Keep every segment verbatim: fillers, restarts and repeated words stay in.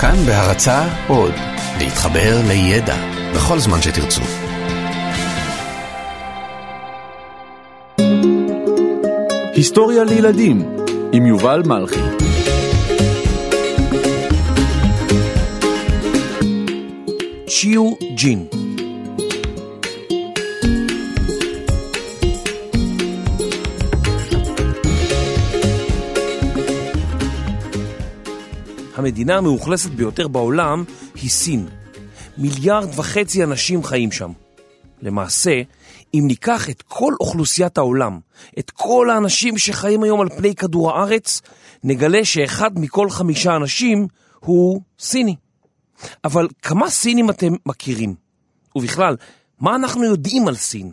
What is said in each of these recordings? כאן בהרצאה עוד, להתחבר לידע בכל זמן שתרצו. היסטוריה לילדים עם יובל מלכי. קיו ג'ין. המדינה המאוכלסת ביותר בעולם היא סין. מיליארד וחצי אנשים חיים שם. למעשה, אם ניקח את כל אוכלוסיית העולם, את כל האנשים שחיים היום על פני כדור הארץ, נגלה שאחד מכל חמישה אנשים הוא סיני. אבל כמה סינים אתם מכירים? ובכלל, מה אנחנו יודעים על סין?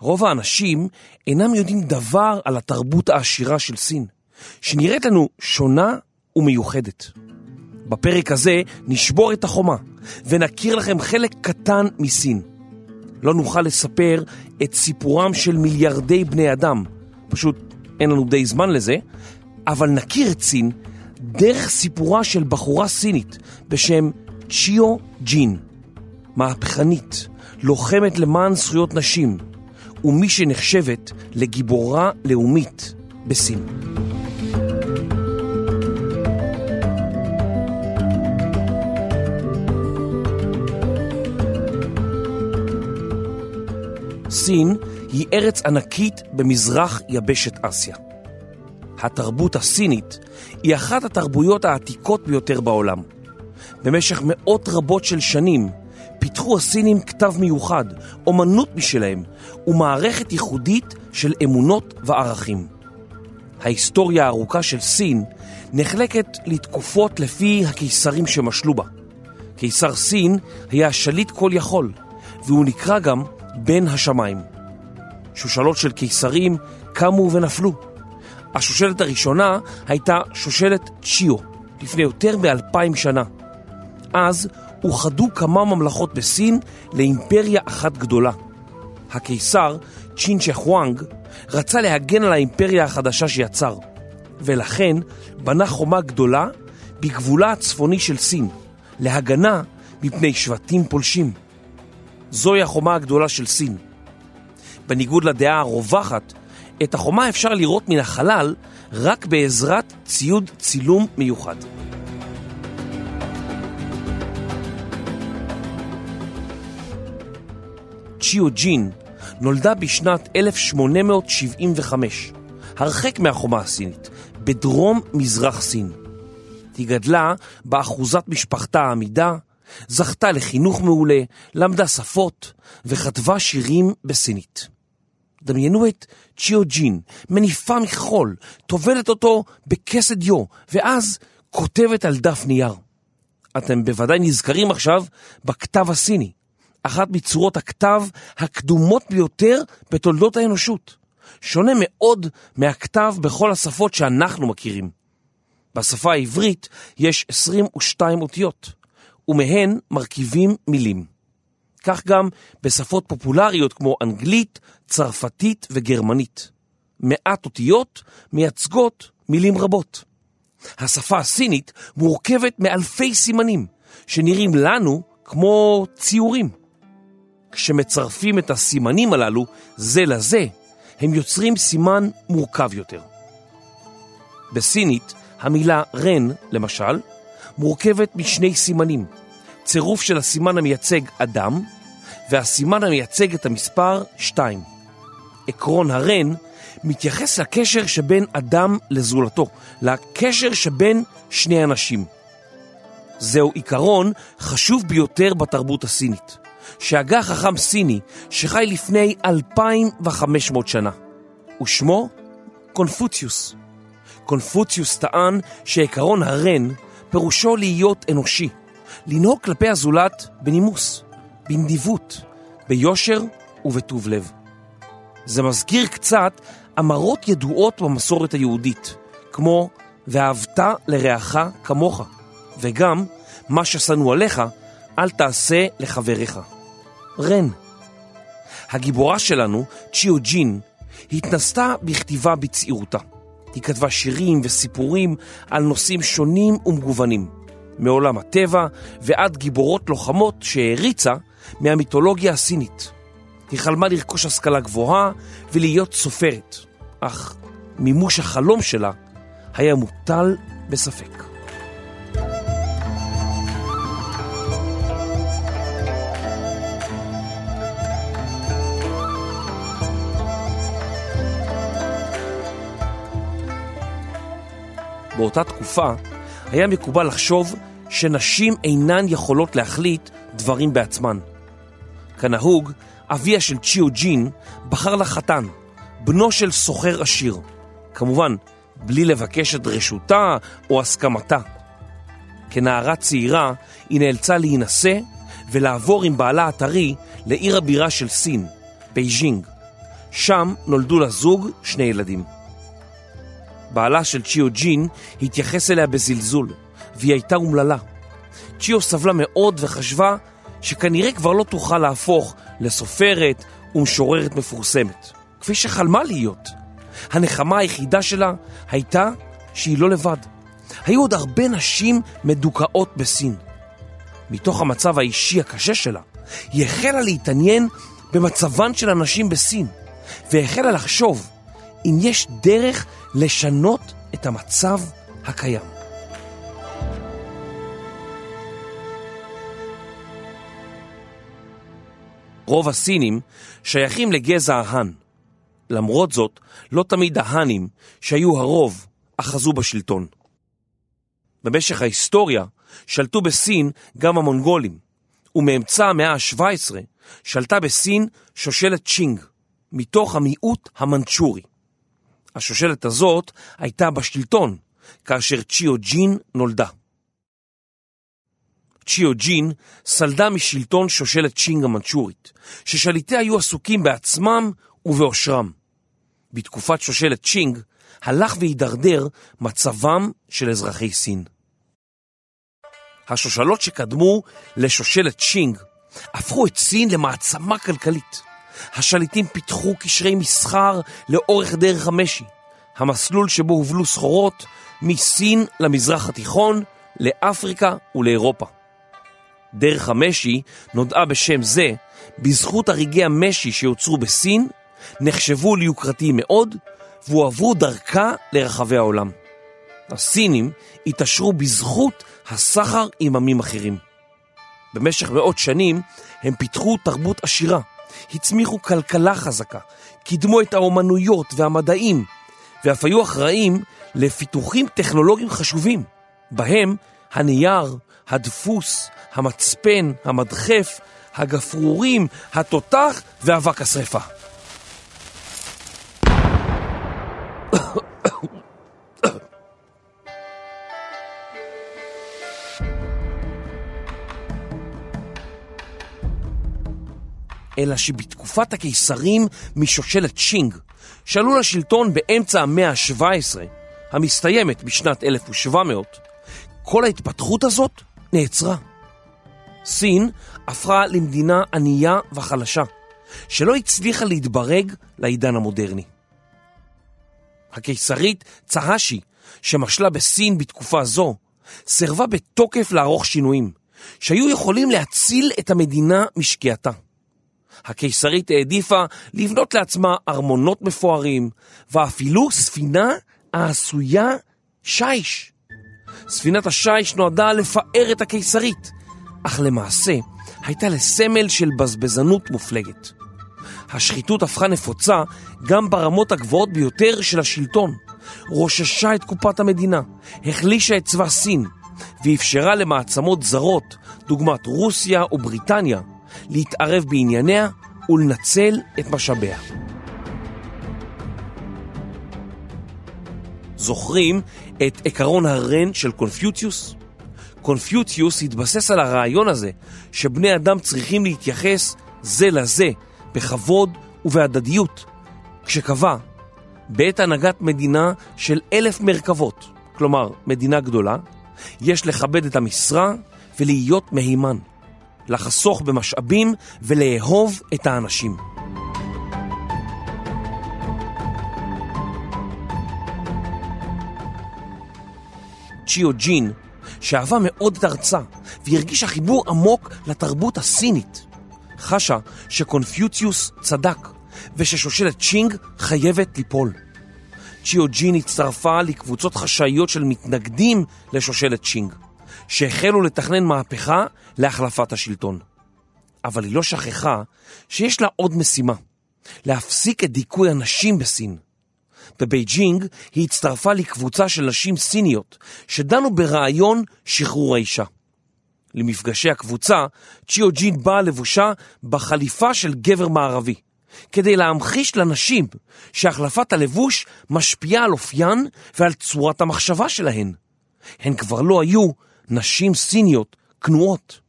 רוב האנשים אינם יודעים דבר על התרבות העשירה של סין, שנראית לנו שונה ומיוחדת. בפרק הזה נשבור את החומה ונכיר לכם חלק קטן מסין. לא נוכל לספר את סיפורם של מיליארדי בני אדם, פשוט אין לנו די זמן לזה, אבל נכיר את סין דרך סיפורה של בחורה סינית בשם קיו ג'ין, מהפכנית, לוחמת למען זכויות נשים, ומי שנחשבת לגיבורה לאומית בסין. סין היא ארץ ענקית במזרח יבשת אסיה. התרבות הסינית היא אחת התרבויות העתיקות ביותר בעולם. במשך מאות רבות של שנים פיתחו הסינים כתב מיוחד, אומנות משלהם ומערכת ייחודית של אמונות וערכים. ההיסטוריה הארוכה של סין נחלקת לתקופות לפי הקיסרים שמשלו בה. קיסר סין היה שליט כל יכול והוא נקרא גם בין השמיים. שושלות של קיסרים קמו ונפלו. השושלת הראשונה הייתה שושלת צ'יו, לפני יותר מאלפיים שנה. אז אוחדו כמה ממלכות בסין לאימפריה אחת גדולה. הקיסר, צ'ין שחואנג, רצה להגן על האימפריה החדשה שיצר, ולכן בנה חומה גדולה בגבולה הצפוני של סין, להגנה מפני שבטים פולשים. זוהי החומה הגדולה של סין. בניגוד לדעה הרווחת, את החומה אפשר לראות מן החלל רק בעזרת ציוד צילום מיוחד. קיו ג'ין נולדה בשנת אלף שמונה מאות שבעים וחמש, הרחק מהחומה הסינית, בדרום מזרח סין. היא גדלה באחוזת משפחתה העמידה, זכתה לחינוך מעולה, למדה שפות וכתבה שירים בסינית. דמיינו את קיו ג'ין, מניפה מחול, טובלת אותו בכסד יו, ואז כותבת על דף נייר. אתם בוודאי נזכרים עכשיו בכתב הסיני, אחת מצורות הכתב הקדומות ביותר בתולדות האנושות. שונה מאוד מהכתב בכל השפות שאנחנו מכירים. בשפה העברית יש עשרים ושתיים אותיות, ומהן מרכיבים מילים. כך גם בשפות פופולריות כמו אנגלית, צרפתית וגרמנית. מעט אותיות מייצגות מילים רבות. השפה הסינית מורכבת מאלפי סימנים, שנראים לנו כמו ציורים. כשמצרפים את הסימנים הללו זה לזה, הם יוצרים סימן מורכב יותר. בסינית המילה רן, למשל, מורכבת משני סימנים, צירוף של הסימן המייצג אדם והסימן המייצג את המספר שתיים. עקרון הרן מתייחס לקשר שבין אדם לזולתו, לקשר שבין שני אנשים. זהו עיקרון חשוב ביותר בתרבות הסינית, שהגה חכם סיני שחי לפני אלפיים וחמש מאות שנה, ושמו קונפוציוס. קונפוציוס טען שעקרון הרן פירושו להיות אנושי, לנהוג כלפי הזולת בנימוס, בנדיבות, ביושר ובטוב לב. זה מזכיר קצת אמרות ידועות במסורת היהודית, כמו ואהבת לרעך כמוך, וגם מה ששנוא עליך אל תעשה לחבריך. רן. הגיבורה שלנו, קיו ג'ין, התנסתה בכתיבה בצעירותה. היא כתבה שירים וסיפורים על נושאים שונים ומגוונים. מעולם הטבע ועד גיבורות לוחמות שהריצה מהמיתולוגיה הסינית. היא חלמה לרכוש השכלה גבוהה ולהיות סופרת, אך מימוש החלום שלה היה מוטל בספק. באותה תקופה היה מקובל לחשוב שנשים אינן יכולות להחליט דברים בעצמן. כנהוג, אביה של צ'יו ג'ין בחר לה חתן, בנו של סוחר עשיר, כמובן בלי לבקש את רשותה או הסכמתה. כנערה צעירה היא נאלצה להינשא ולעבור עם בעלה הטרי לעיר הבירה של סין, בייג'ינג. שם נולדו לזוג שני ילדים. בעלה של צ'יו ג'ין התייחס אליה בזלזול, והיא הייתה אומללה. צ'יו סבלה מאוד וחשבה שכנראה כבר לא תוכל להפוך לסופרת ומשוררת מפורסמת, כפי שחלמה להיות. הנחמה היחידה שלה הייתה שהיא לא לבד. היו עוד הרבה נשים מדוכאות בסין. מתוך המצב האישי הקשה שלה, היא החלה להתעניין במצבן של הנשים בסין, והחלה לחשוב אם יש דרך לשנות את המצב הקיים. רוב הסינים שייכים לגזע ההן. למרות זאת, לא תמיד ההנים שהיו הרוב אחזו בשלטון. במשך ההיסטוריה שלטו בסין גם המונגולים, ומאמצע המאה ה-שבע עשרה שלטה בסין שושלת צ'ינג, מתוך המיעוט המנצ'ורי. השושלת הזאת הייתה בשלטון כאשר צ'יו ג'ין נולדה. צ'יו ג'ין סלדה משלטון שושלת צ'ינג המנצ'ורית, ששליטי היו עסוקים בעצמם ובאושרם. בתקופת שושלת צ'ינג הלך והידרדר מצבם של אזרחי סין. השושלות שקדמו לשושלת צ'ינג הפכו את סין למעצמה כלכלית. השליטים פיתחו קשרי מסחר לאורך דרך המשי, המסלול שבו הובלו סחורות מסין למזרח התיכון, לאפריקה ולאירופה. דרך המשי נודעה בשם זה בזכות הריגי המשי שיוצרו בסין, נחשבו ליוקרתיים מאוד והועברו דרכה לרחבי העולם. הסינים התעשרו בזכות הסחר עם עמים אחרים. במשך מאות שנים הם פיתחו תרבות עשירה, הצמיחו כלכלה חזקה, קידמו את האומנויות והמדעים, ואף היו אחראים לפיתוחים טכנולוגיים חשובים, בהם הנייר, הדפוס, המצפן, המדחף, הגפרורים, התותח ואבק השריפה. אלא שבתקופת הקיסרים משושלת צ'ינג, שעלו לשלטון באמצע המאה ה-שבע עשרה, המסתיימת בשנת אלף ושבע מאות, כל ההתפתחות הזאת נעצרה. סין הפכה למדינה ענייה וחלשה, שלא הצליחה להתברג לעידן המודרני. הקיסרית צהשי, שמשלה בסין בתקופה זו, סרבה בתוקף לערוך שינויים, שהיו יכולים להציל את המדינה משקיעתה. הקיסרית העדיפה לבנות לעצמה ארמונות מפוארים, ואפילו ספינה העשויה שיש. ספינת השיש נועדה לפאר את הקיסרית, אך למעשה הייתה לסמל של בזבזנות מופלגת. השחיתות הפכה נפוצה גם ברמות הגבוהות ביותר של השלטון, רוששה את קופת המדינה, החלישה את צבא סין, ואפשרה למעצמות זרות, דוגמת רוסיה ובריטניה, להתערב בענייניה ולנצל את משאביה. זוכרים את עקרון הרן של קונפיוציוס? קונפיוציוס התבסס על הרעיון הזה שבני אדם צריכים להתייחס זה לזה בכבוד ובהדדיות, כשקבע בעת הנהגת מדינה של אלף מרכבות, כלומר מדינה גדולה, יש לכבד את המשרה ולהיות מהימן, לחסוך במשאבים ולאהוב את האנשים. צ'יו ג'ין, שאהבה מאוד את ארצה והרגישה חיבור עמוק לתרבות הסינית. חשה שקונפיוציוס צדק וששושלת צ'ינג חייבת ליפול. צ'יו ג'ין הצטרפה לקבוצות חשאיות של מתנגדים לשושלת צ'ינג, שהחלו לתכנן מהפכה להחלפת השלטון. אבל היא לא שכחה שיש לה עוד משימה, להפסיק את דיכוי הנשים בסין. בבייג'ינג היא הצטרפה לקבוצה של נשים סיניות, שדנו ברעיון שחרור האישה. למפגשי הקבוצה, צ'יו ג'ין באה לבושה בחליפה של גבר מערבי, כדי להמחיש לנשים שהחלפת הלבוש משפיעה על אופיין ועל צורת המחשבה שלהן. הן כבר לא היו נשים סיניות כנועות.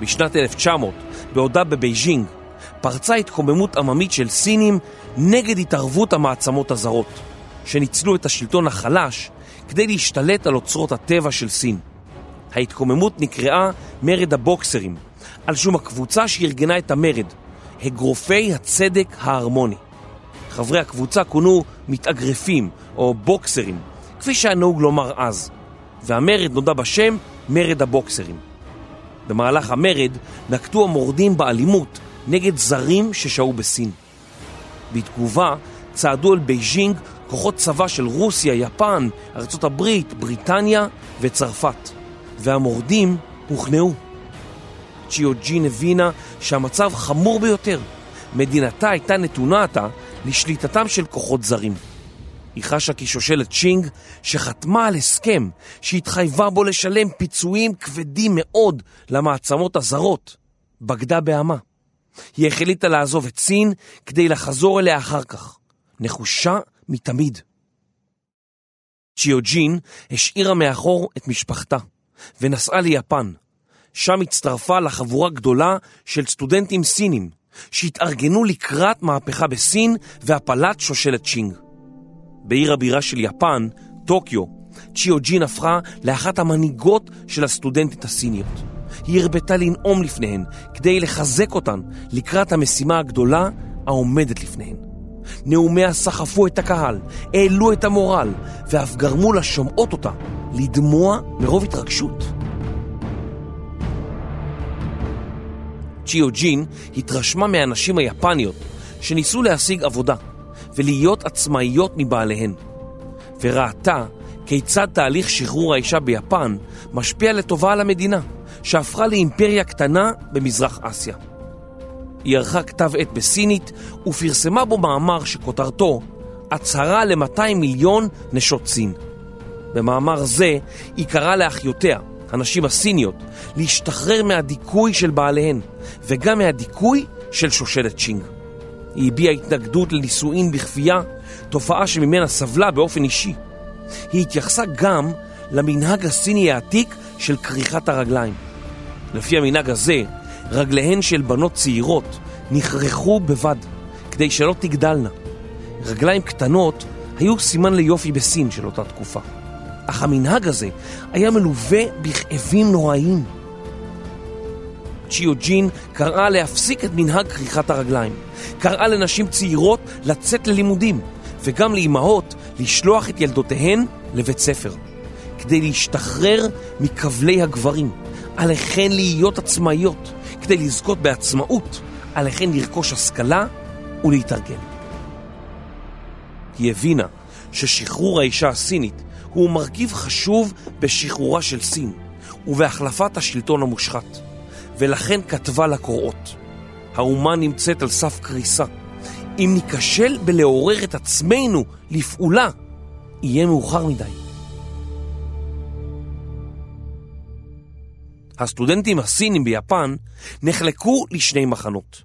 בשנת אלף תשע מאות, בעודה בבייג'ינג, פרצה התקוממות עממית של סינים נגד התערבות המעצמות הזרות, שניצלו את השלטון החלש כדי להשתלט על אוצרות הטבע של סין. ההתקוממות נקראה מרד הבוקסרים, על שום הקבוצה שארגנה את המרד, הגרופי הצדק ההרמוני. חברי הקבוצה כונו מתאגרפים או בוקסרים, כפי שהנהוג לומר אז, והמרד נודע בשם מרד הבוקסרים. במהלך המרד נקטו המורדים באלימות נגד זרים ששהו בסין. בתגובה צעדו אל בייג'ינג כוחות צבא של רוסיה, יפן, ארצות הברית, בריטניה וצרפת, והמורדים הוכנעו. צ'יו ג'ין הבינה שהמצב חמור ביותר. מדינתה הייתה נתונה עתה לשליטתם של כוחות זרים. היא חשה כי שושלת צ'ינג, שחתמה על הסכם שהתחייבה בו לשלם פיצויים כבדים מאוד למעצמות הזרות, בגדה בעמה. היא החליטה לעזוב את סין כדי לחזור אליה אחר כך, נחושה מתמיד. צ'יו ג'ין השאירה מאחור את משפחתה ונסעה ליפן. שם הצטרפה לחבורה גדולה של סטודנטים סינים שהתארגנו לקראת מהפכה בסין והפלת שושלת צ'ינג. בעיר הבירה של יפן, טוקיו, צ'יו ג'ין הפכה לאחת המנהיגות של הסטודנטית הסיניות. היא הרבתה לנאום לפניהן כדי לחזק אותן לקראת המשימה הגדולה העומדת לפניהן. נאומיה סחפו את הקהל, העלו את המורל ואף גרמו לשומעות אותה לדמוע מרוב התרגשות. צ'יו ג'ין התרשמה מהנשים היפניות שניסו להשיג עבודה ולהיות עצמאיות מבעליהן, וראתה כיצד תהליך שחרור האישה ביפן משפיע לטובה על המדינה שהפכה לאימפריה קטנה במזרח אסיה. היא ערכה כתב עת בסינית ופרסמה בו מאמר שכותרתו הצהרה ל-מאתיים מיליון נשות סין. במאמר זה היא קראה לאחיותיה, הנשים הסיניות, להשתחרר מהדיכוי של בעליהן וגם מהדיכוי של שושלת צ'ינג. היא הביעה התנגדות לנישואין בכפייה, תופעה שממנה סבלה באופן אישי. היא התייחסה גם למנהג הסיני העתיק של כריכת הרגליים. לפי המנהג הזה, רגליהן של בנות צעירות נכרחו בבד כדי שלא תגדלנה. רגליים קטנות היו סימן ליופי בסין של אותה תקופה, אך המנהג הזה היה מלווה בכאבים נוראיים. צ'יו ג'ין קראה להפסיק את מנהג כריכת הרגליים, קראה לנשים צעירות לצאת ללימודים וגם לאימהות לשלוח את ילדותיהן לבית ספר כדי להשתחרר מכבלי הגברים. עליכן להיות עצמאיות כדי לזכות בעצמאות, עליכן לרכוש השכלה ולהתארגן. היא הבינה ששחרור האישה הסינית הוא מרכיב חשוב בשחרורה של סין ובהחלפת השלטון המושחת, ולכן כתבה לקוראות: האומה נמצאת על סף קריסה. אם ניכשל בלעורר את עצמנו לפעולה, יהיה מאוחר מדי. הסטודנטים הסינים ביפן נחלקו לשני מחנות.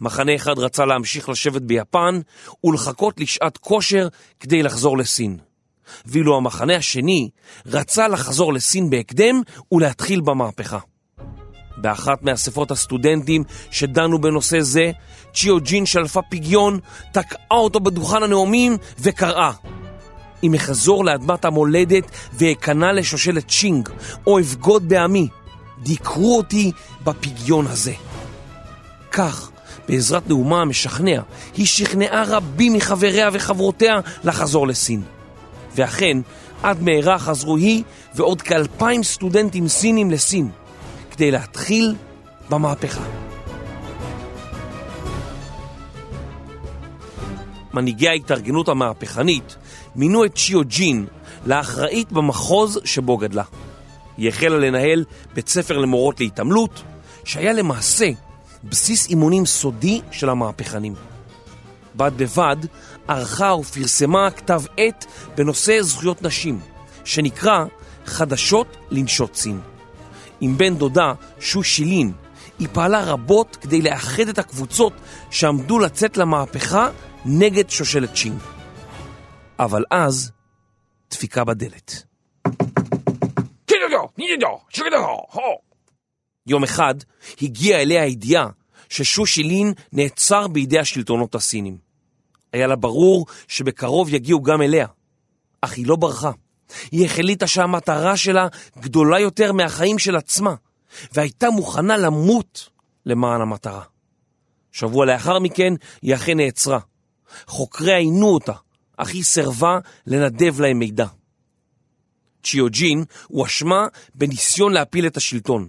מחנה אחד רצה להמשיך לשבת ביפן ולחכות לשעת כושר כדי לחזור לסין, ואילו המחנה השני רצה לחזור לסין בהקדם ולהתחיל במהפכה. באחת מאספות הסטודנטים שדנו בנושא זה, צ'יו ג'ין שלפה פיגיון, תקעה אותו בדוכן הנאומים וקראה: אם אחזור לאדמת המולדת ואקנה לשושלת צ'ינג או אבגוד בעמי, דיכרו אותי בפיגיון הזה. כך בעזרת נאומה המשכנע, היא שכנעה רבים מחבריה וחברותיה לחזור לסין. ואכן, עד מהרה חזרו היא ועוד כאלפיים סטודנטים סינים לסין, כדי להתחיל במהפכה. מנהיגי ההתארגנות המהפכנית מינו את צ'יו ג'ין לאחראית במחוז שבו גדלה. היא החלה לנהל בית ספר למורות להתעמלות, שהיה למעשה בסיס אימונים סודי של המהפכנים. בד בבד ערכה ופרסמה כתב עת בנושא זכויות נשים, שנקרא חדשות לנשות סין. עם בן דודה שו שילין, היא פעלה רבות כדי לאחד את הקבוצות שעמדו לצאת למהפכה נגד שושלת צ'ינג. אבל אז דפיקה בדלת. יום אחד הגיעה אליה הידיעה ששו שילין נעצר בידי השלטונות הסינים. היה לה ברור שבקרוב יגיעו גם אליה, אך היא לא ברחה. היא החליטה שהמטרה שלה גדולה יותר מהחיים של עצמה, והייתה מוכנה למות למען המטרה. שבוע לאחר מכן היא אכן נעצרה. חוקריה עינו אותה, אך היא סרבה לנדב להם מידע. צ'יו ג'ין הואשמה בניסיון להפיל את השלטון,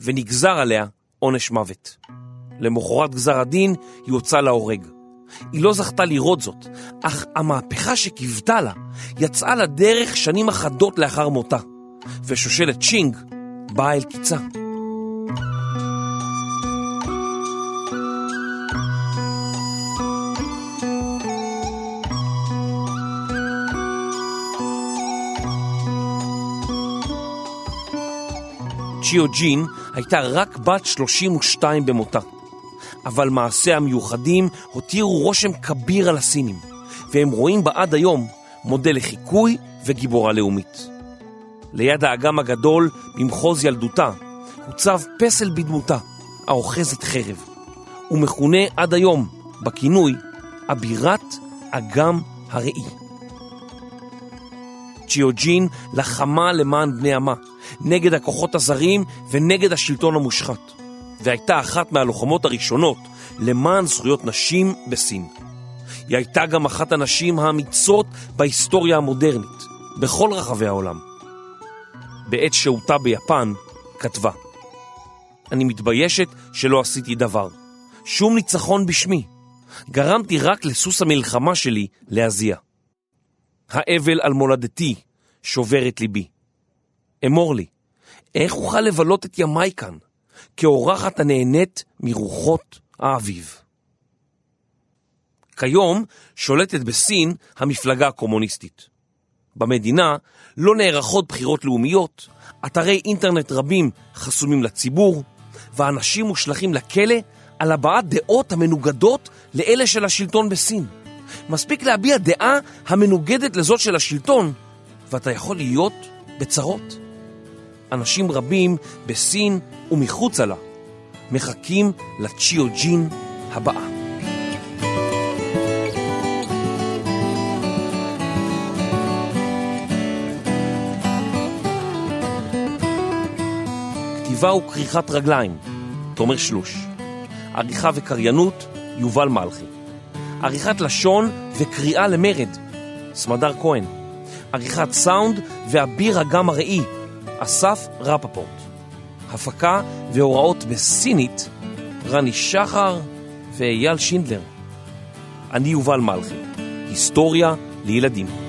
ונגזר עליה עונש מוות. למחרת גזר הדין היא הוצאה להורג. היא לא זכתה לראות זאת, אך המהפכה שכיוותה לה יצאה לדרך שנים אחדות לאחר מותה, ושושלת צ'ינג באה אל קיצה. צ'יו ג'ין הייתה רק בת שלושים ושתיים במותה, אבל מעשיה המיוחדים הותירו רושם כביר על הסינים, והם רואים בה עד היום מודל לחיקוי וגיבורה לאומית. ליד האגם הגדול במחוז ילדותה הוצב פסל בדמותה האוחזת חרב, ומכונה עד היום בכינוי אבירת אגם הראי. צ'יו ג'ין לחמה למען בני עמה, נגד הכוחות הזרים ונגד השלטון המושחת, והייתה אחת מהלוחמות הראשונות למען זכויות נשים בסין. היא הייתה גם אחת הנשים האמיצות בהיסטוריה המודרנית, בכל רחבי העולם. בעת שהותה ביפן, כתבה: אני מתביישת שלא עשיתי דבר, שום ניצחון בשמי, גרמתי רק לסוס המלחמה שלי להזיע. האבל על מולדתי שובר את ליבי. אמור לי, איך אוכל לבלות את ימיי כאן, כאורחת הנהנית מרוחות האביב? כיום שולטת בסין המפלגה הקומוניסטית. במדינה לא נערכות בחירות לאומיות, אתרי אינטרנט רבים חסומים לציבור, ואנשים מושלחים לכלא על הבעת דעות המנוגדות לאלה של השלטון בסין. מספיק להביע דעה המנוגדת לזאת של השלטון, ואתה יכול להיות בצרות. אנשים רבים בסין ומחוץ לה מחכים לצ'יו ג'ין הבאה. כתיבה וכריכת רגליים, תומר שלוש. עריכה וקריינות, יובל מלכי. עריכת לשון וקריאה למרד, סמדר כהן. עריכת סאונד ואביר אגם הראי, אסף רפפורט. הפקה והוראות בסינית, רני שחר ואייל שינדלר. אני יובל מלכי, היסטוריה לילדים.